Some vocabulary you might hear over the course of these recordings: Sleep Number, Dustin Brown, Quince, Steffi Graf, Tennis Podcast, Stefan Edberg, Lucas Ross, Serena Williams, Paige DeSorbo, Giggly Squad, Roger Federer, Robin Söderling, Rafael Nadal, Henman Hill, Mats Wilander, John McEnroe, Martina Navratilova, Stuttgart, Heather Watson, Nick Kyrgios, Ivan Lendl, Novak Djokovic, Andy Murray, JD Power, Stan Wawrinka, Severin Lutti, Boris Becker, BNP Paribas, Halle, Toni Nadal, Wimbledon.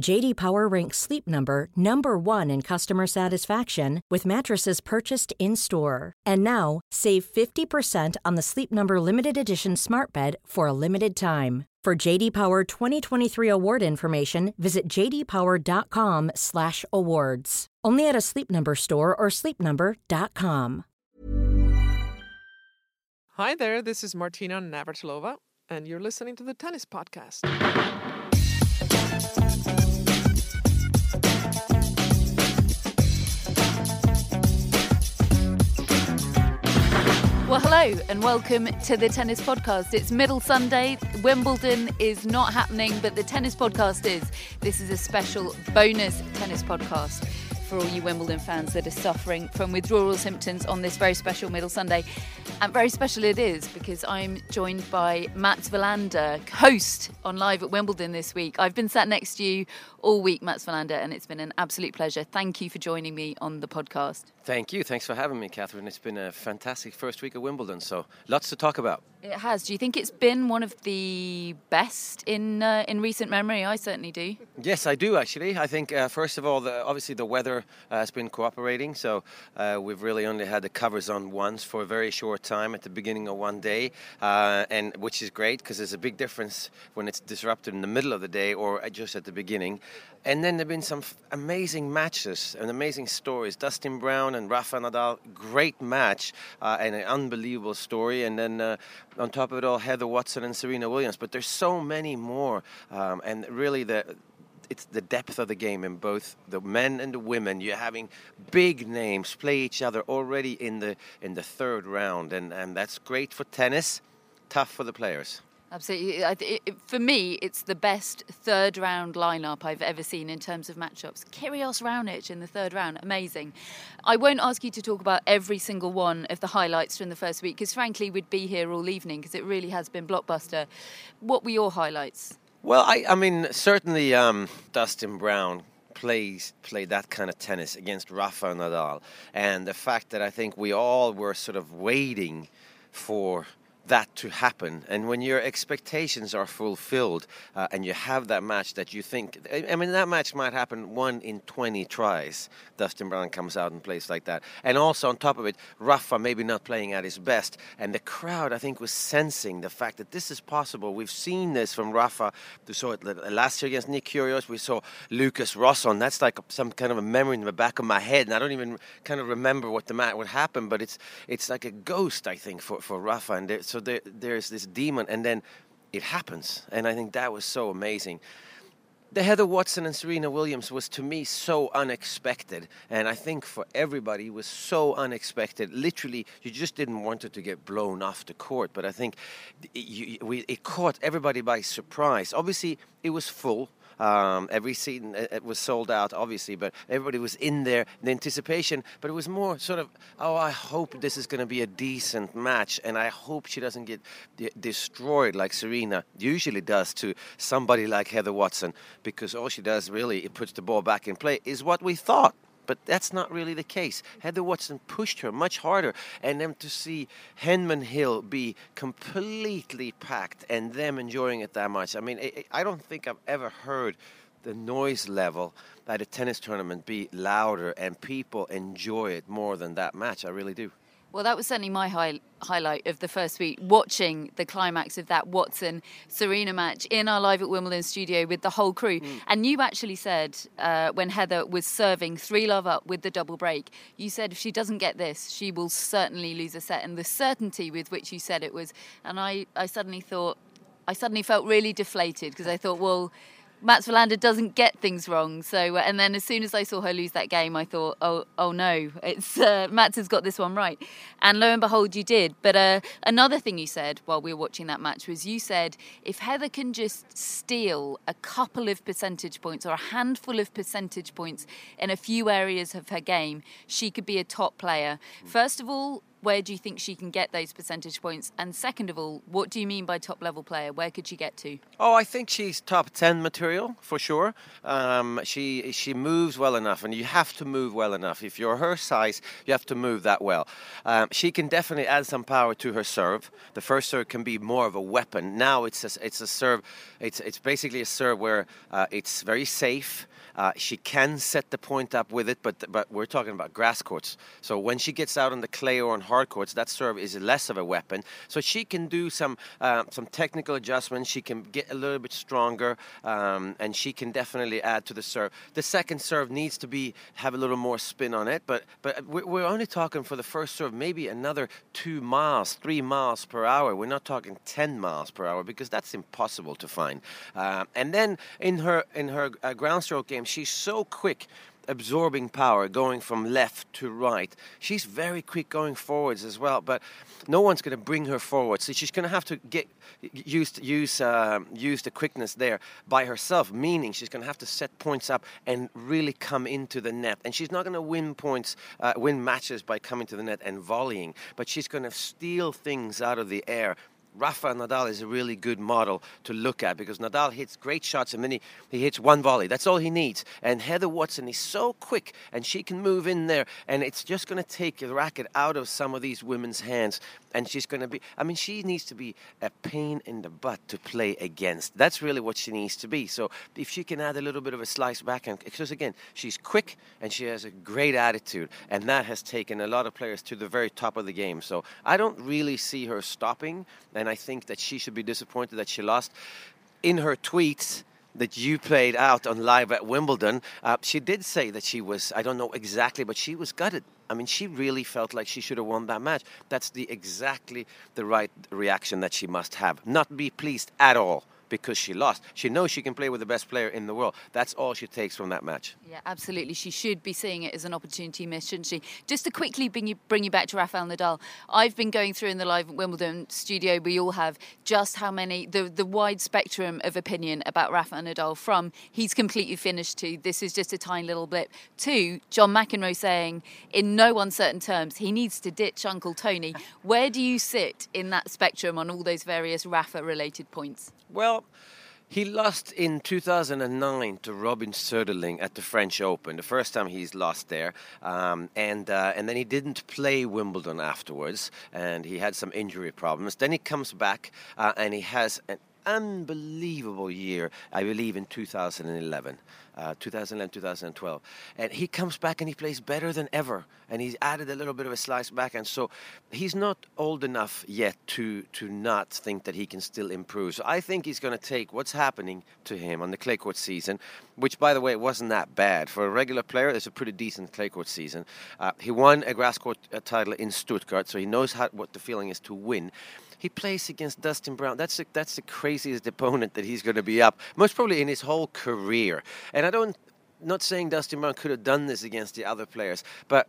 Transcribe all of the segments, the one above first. JD Power ranks Sleep Number number 1 in customer satisfaction with mattresses purchased in-store. And now, save 50% on the Sleep Number Limited Edition Smart Bed for a limited time. For JD Power 2023 award information, visit jdpower.com/awards. Only at a Sleep Number store or sleepnumber.com. Hi there, this is Martina Navratilova, and you're listening to the Tennis Podcast. Well, hello and welcome to the Tennis Podcast. It's Middle Sunday. Wimbledon is not happening, but the Tennis Podcast is. This is a special bonus Tennis Podcast for all you Wimbledon fans that are suffering from withdrawal symptoms on this very special Middle Sunday. And very special it is because I'm joined by Mats Wilander, host on Live at Wimbledon this week. I've been sat next to you all week, Mats Wilander, and it's been an absolute pleasure. Thank you for joining me on the podcast. Thank you. Thanks for having me, Catherine. It's been a fantastic first week at Wimbledon, so lots to talk about. It has. Do you think it's been one of the best in recent memory? I certainly do. Yes, I do, actually. I think, first of all, obviously the weather has been cooperating, so we've really only had the covers on once for a very short time at the beginning of one day, and which is great because there's a big difference when it's disrupted in the middle of the day or just at the beginning. And then there have been some amazing matches and amazing stories. Dustin Brown and Rafael Nadal, great match and an unbelievable story. And then on top of it all, Heather Watson and Serena Williams. But there's so many more. And really, it's the depth of the game in both the men and the women. You're having big names play each other already in the third round. And that's great for tennis, tough for the players. Absolutely. For me, it's the best third-round lineup I've ever seen in terms of matchups. Kyrgios Raonic in the third round, amazing. I won't ask you to talk about every single one of the highlights from the first week, because frankly, we'd be here all evening, because it really has been blockbuster. What were your highlights? Well, I mean, certainly Dustin Brown played that kind of tennis against Rafael Nadal. And the fact that I think we all were sort of waiting for that to happen, and when your expectations are fulfilled and you have that match that you think, I mean, that match might happen 1 in 20 tries. Dustin Brown comes out and plays like that, and also on top of it, Rafa maybe not playing at his best, and the crowd I think was sensing the fact that this is possible. We've seen this from Rafa. We saw it last year against Nick Kyrgios. We saw Lucas Ross on. That's like some kind of a memory in the back of my head, and I don't even kind of remember what the match would happen, but it's like a ghost I think for Rafa, and so there's this demon, and then it happens. And I think that was so amazing. The Heather Watson and Serena Williams was, to me, so unexpected. And I think for everybody, it was so unexpected. Literally, you just didn't want it to get blown off the court. But I think it caught everybody by surprise. Obviously, it was full. Every seat it was sold out, obviously, but everybody was in there in anticipation. But it was more sort of, I hope this is going to be a decent match, and I hope she doesn't get destroyed like Serena usually does to somebody like Heather Watson, because all she does really, it puts the ball back in play, is what we thought. But that's not really the case. Heather Watson pushed her much harder, and then to see Henman Hill be completely packed and them enjoying it that much. I mean, I don't think I've ever heard the noise level at a tennis tournament be louder and people enjoy it more than that match. I really do. Well, that was certainly my highlight of the first week, watching the climax of that Watson-Serena match in our Live at Wimbledon studio with the whole crew. And you actually said, when Heather was serving 3-love up with the double break, you said if she doesn't get this, she will certainly lose a set. And the certainty with which you said it was... And I suddenly felt really deflated, because I thought, well... Mats Wilander doesn't get things wrong. So, and then as soon as I saw her lose that game, I thought, oh no, it's Mats has got this one right. And lo and behold, you did. But another thing you said while we were watching that match was, you said, if Heather can just steal a couple of percentage points or a handful of percentage points in a few areas of her game, she could be a top player. First of all, where do you think she can get those percentage points? And second of all, what do you mean by top-level player? Where could she get to? Oh, I think she's top 10 material, for sure. She moves well enough, and you have to move well enough. If you're her size, you have to move that well. She can definitely add some power to her serve. The first serve can be more of a weapon. Now it's a serve. It's basically a serve where it's very safe. She can set the point up with it, but we're talking about grass courts. So when she gets out on the clay or on hard courts, that serve is less of a weapon. So she can do some technical adjustments. She can get a little bit stronger, and she can definitely add to the serve. The second serve needs to have a little more spin on it, but we're only talking for the first serve maybe another 2 miles, 3 miles per hour. We're not talking 10 miles per hour, because that's impossible to find. And then in her ground stroke game, she's so quick absorbing power, going from left to right. She's very quick going forwards as well, but no one's going to bring her forward, so she's going to have to get use the quickness there by herself, meaning she's going to have to set points up and really come into the net. And she's not going to win matches by coming to the net and volleying, but she's going to steal things out of the air. Rafael Nadal is a really good model to look at, because Nadal hits great shots and then he hits one volley. That's all he needs. And Heather Watson is so quick, and she can move in there, and it's just going to take the racket out of some of these women's hands. And she's going to be... I mean, she needs to be a pain in the butt to play against. That's really what she needs to be. So if she can add a little bit of a slice backhand, because again, she's quick and she has a great attitude, and that has taken a lot of players to the very top of the game. So I don't really see her stopping, and I think that she should be disappointed that she lost. In her tweets that you played out on Live at Wimbledon, she did say that she was, I don't know exactly, but she was gutted. I mean, she really felt like she should have won that match. That's exactly the right reaction that she must have. Not be pleased at all because she lost. She knows she can play with the best player in the world. That's all she takes from that match. Yeah, absolutely. She should be seeing it as an opportunity miss, shouldn't she? Just to quickly bring you back to Rafael Nadal, I've been going through in the Live at Wimbledon studio, we all have, just how many, the wide spectrum of opinion about Rafael Nadal, from he's completely finished to this is just a tiny little blip, to John McEnroe saying in no uncertain terms he needs to ditch Uncle Tony. Where do you sit in that spectrum on all those various Rafa-related points? Well, he lost in 2009 to Robin Söderling at the French Open, the first time he's lost there. And then he didn't play Wimbledon afterwards, and he had some injury problems. Then he comes back, and he has an unbelievable year, I believe, in 2011, 2012. And he comes back and he plays better than ever. And he's added a little bit of a slice back. And so he's not old enough yet to not think that he can still improve. So I think he's going to take what's happening to him on the clay court season, which, by the way, wasn't that bad. For a regular player, it's a pretty decent clay court season. He won a grass court title in Stuttgart, so he knows what the feeling is to win. He plays against Dustin Brown. That's the craziest opponent that he's going to be up, most probably in his whole career. And not saying Dustin Brown could have done this against the other players, but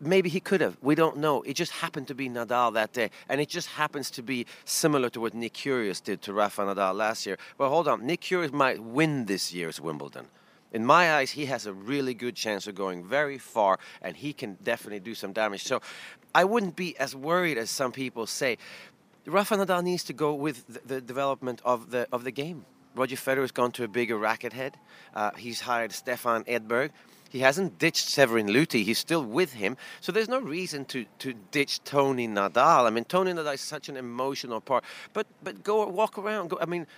maybe he could have. We don't know. It just happened to be Nadal that day. And it just happens to be similar to what Nick Kyrgios did to Rafa Nadal last year. Well, hold on. Nick Kyrgios might win this year's Wimbledon. In my eyes, he has a really good chance of going very far, and he can definitely do some damage. So I wouldn't be as worried as some people say. Rafa Nadal needs to go with the development of the game. Roger Federer has gone to a bigger racket head. He's hired Stefan Edberg. He hasn't ditched Severin Lutti. He's still with him. So there's no reason to ditch Toni Nadal. I mean, Toni Nadal is such an emotional part. But go walk around.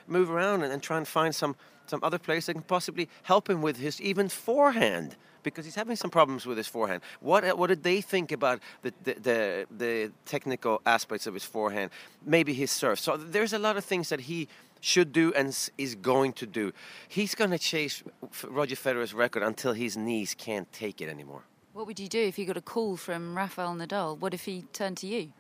Move around and try and find some other place that can possibly help him with his even forehand, because he's having some problems with his forehand. What did they think about the technical aspects of his forehand? Maybe his serve. So there's a lot of things that he should do and is going to do. He's going to chase Roger Federer's record until his knees can't take it anymore. What would you do if you got a call from Rafael Nadal? What if he turned to you?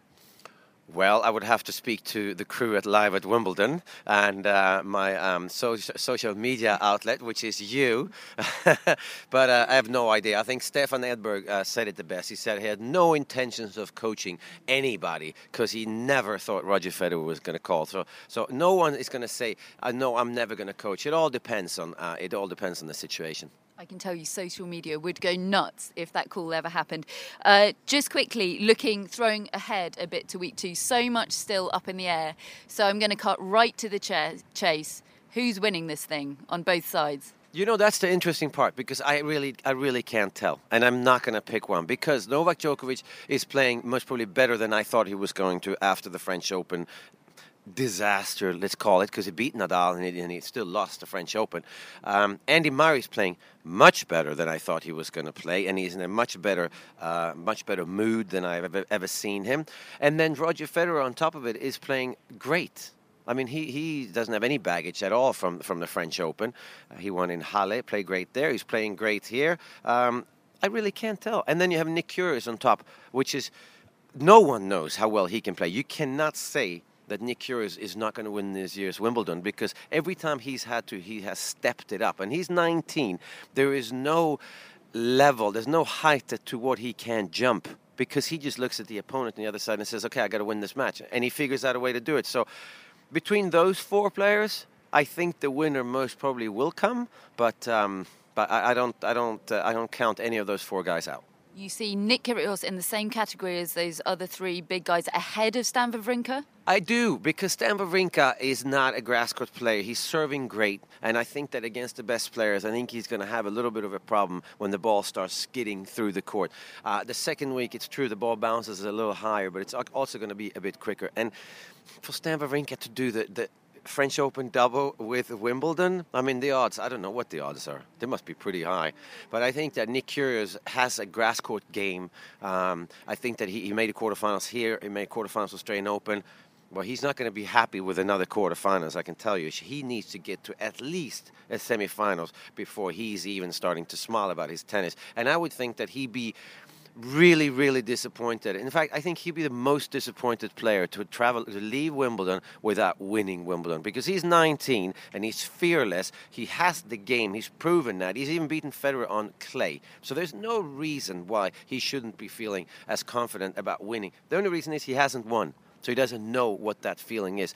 Well, I would have to speak to the crew at Live at Wimbledon and my social media outlet, which is you. But I have no idea. I think Stefan Edberg said it the best. He said he had no intentions of coaching anybody because he never thought Roger Federer was going to call. So no one is going to say, no, I'm never going to coach. It all depends on the situation. I can tell you social media would go nuts if that call ever happened. Just quickly, throwing ahead a bit to week two, so much still up in the air. So I'm going to cut right to the chase. Who's winning this thing on both sides? You know, that's the interesting part, because I really can't tell. And I'm not going to pick one, because Novak Djokovic is playing much probably better than I thought he was going to after the French Open disaster, let's call it, because he beat Nadal and he still lost the French Open. Andy Murray's playing much better than I thought he was going to play, and he's in a much better mood than I've ever seen him. And then Roger Federer, on top of it, is playing great. I mean, he doesn't have any baggage at all from the French Open. He won in Halle, played great there. He's playing great here. I really can't tell. And then you have Nick Kyrgios on top, which is, no one knows how well he can play. You cannot say that Nick Kyrgios is not going to win this year's Wimbledon, because every time he's had to, he has stepped it up. And he's 19. There is no level, there's no height to what he can jump, because he just looks at the opponent on the other side and says, okay, I got to win this match. And he figures out a way to do it. So between those four players, I think the winner most probably will come. But I don't count any of those four guys out. You see Nick Kyrgios in the same category as those other three big guys, ahead of Stan Wawrinka? I do, because Stan Wawrinka is not a grass court player. He's serving great, and I think that against the best players, I think he's going to have a little bit of a problem when the ball starts skidding through the court. The second week, it's true, the ball bounces a little higher, but it's also going to be a bit quicker. And for Stan Wawrinka to do the French Open double with Wimbledon, I mean, the odds, I don't know what the odds are. They must be pretty high. But I think that Nick Kyrgios has a grass court game. I think that he made the quarterfinals here. He made quarterfinals with Australian Open. Well, he's not going to be happy with another quarterfinals, I can tell you. He needs to get to at least a semifinals before he's even starting to smile about his tennis. And I would think that he'd be really, really disappointed. In fact, I think he'd be the most disappointed player to leave Wimbledon without winning Wimbledon, because he's 19 and he's fearless. He has the game. He's proven that. He's even beaten Federer on clay. So there's no reason why he shouldn't be feeling as confident about winning. The only reason is he hasn't won, so he doesn't know what that feeling is.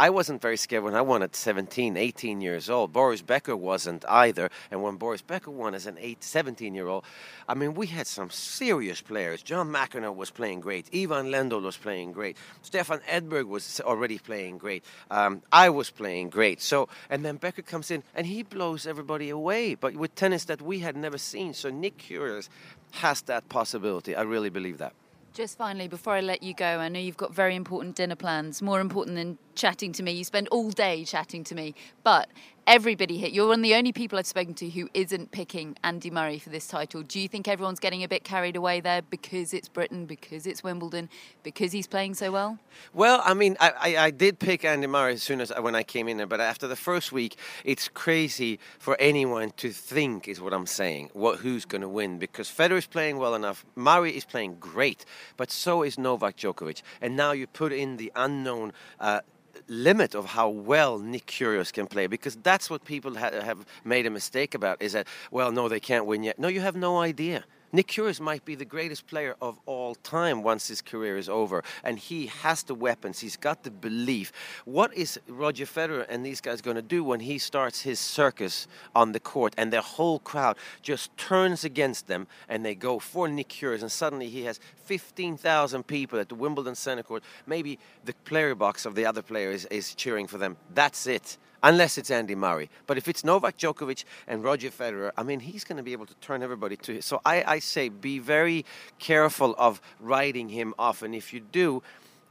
I wasn't very scared when I won at 17, 18 years old. Boris Becker wasn't either. And when Boris Becker won as an 17-year-old, I mean, we had some serious players. John McEnroe was playing great. Ivan Lendl was playing great. Stefan Edberg was already playing great. I was playing great. So, and then Becker comes in, and he blows everybody away, but with tennis that we had never seen. So Nick Kyrgios has that possibility. I really believe that. Just finally, before I let you go, I know you've got very important dinner plans, more important than chatting to me. You spend all day chatting to me, but everybody here, you're one of the only people I've spoken to who isn't picking Andy Murray for this title. Do you think everyone's getting a bit carried away there because it's Britain, because it's Wimbledon, because he's playing so well? Well, I mean, I did pick Andy Murray when I came in there, but after the first week, it's crazy for anyone to think, is what I'm saying, who's going to win, because Federer is playing well enough, Murray is playing great, but so is Novak Djokovic. And now you put in the unknown limit of how well Nick Kyrgios can play, because that's what people have made a mistake about, is that, well, no, they can't win yet. No, you have no idea. Nick Kyrgios might be the greatest player of all time once his career is over, and he has the weapons, he's got the belief. What is Roger Federer and these guys going to do when he starts his circus on the court and their whole crowd just turns against them and they go for Nick Kyrgios, and suddenly he has 15,000 people at the Wimbledon Centre Court, maybe the player box of the other player is cheering for them. That's it. unless it's Andy Murray. But if it's Novak Djokovic and Roger Federer, I mean, he's going to be able to turn everybody to him. So I say be very careful of writing him off. And if you do,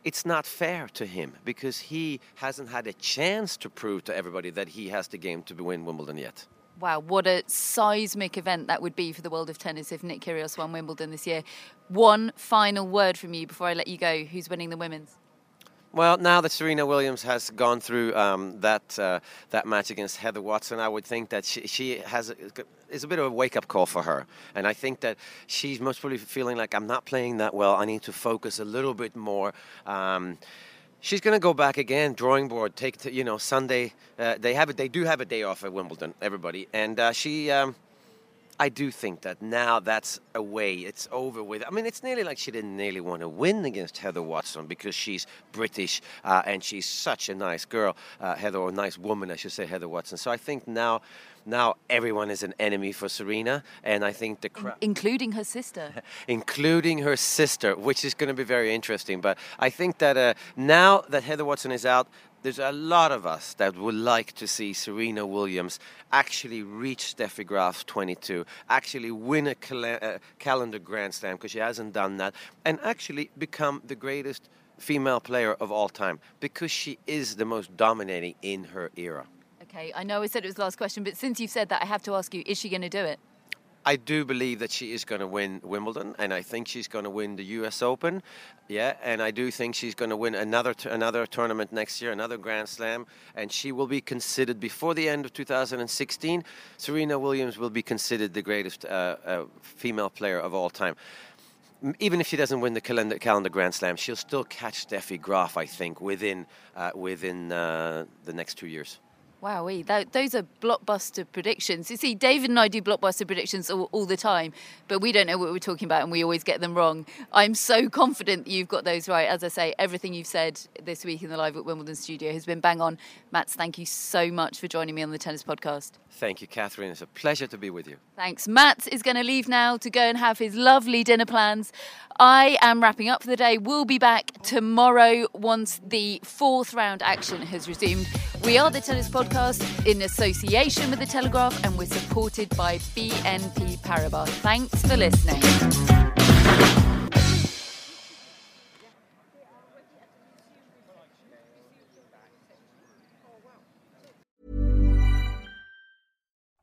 it's not fair to him because he hasn't had a chance to prove to everybody that he has the game to win Wimbledon yet. Wow, what a seismic event that would be for the world of tennis if Nick Kyrgios won Wimbledon this year. One final word from you before I let you go. Who's winning the women's? Well, now that Serena Williams has gone through that match against Heather Watson, I would think that she has it's a bit of a wake-up call for her. And I think that she's most probably feeling like, I'm not playing that well. I need to focus a little bit more. She's going to go back again, drawing board, Sunday. They do have a day off at Wimbledon, everybody. And I do think that now that's away. It's over with. I mean, it's nearly like she didn't nearly want to win against Heather Watson because she's British and she's such a nice girl, or nice woman, I should say, Heather Watson. So I think now everyone is an enemy for Serena, and I think the crowd... Including her sister. Including her sister, which is going to be very interesting. But I think that now that Heather Watson is out, there's a lot of us that would like to see Serena Williams actually reach Steffi Graf 22, actually win a calendar Grand Slam, because she hasn't done that, and actually become the greatest female player of all time, because she is the most dominating in her era. Okay, I know I said it was the last question, but since you've said that, I have to ask you, is she going to do it? I do believe that she is going to win Wimbledon, and I think she's going to win the US Open. Yeah, and I do think she's going to win another tournament next year, another Grand Slam, and she will be considered, before the end of 2016, Serena Williams will be considered the greatest female player of all time. Even if she doesn't win the calendar Grand Slam, she'll still catch Steffi Graf, I think, within the next 2 years. Wowee, those are blockbuster predictions. You see, David and I do blockbuster predictions all the time, but we don't know what we're talking about and we always get them wrong. I'm so confident that you've got those right. As I say, everything you've said this week in the Live at Wimbledon studio has been bang on. Mats, thank you so much for joining me on the Tennis Podcast. Thank you, Catherine. It's a pleasure to be with you. Thanks. Mats is going to leave now to go and have his lovely dinner plans. I am wrapping up for the day. We'll be back tomorrow once the fourth round action has resumed. We are the Tennis Podcast in association with The Telegraph, and we're supported by BNP Paribas. Thanks for listening.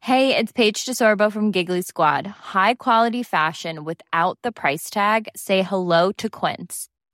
Hey, it's Paige DeSorbo from Giggly Squad. High quality fashion without the price tag. Say hello to Quince.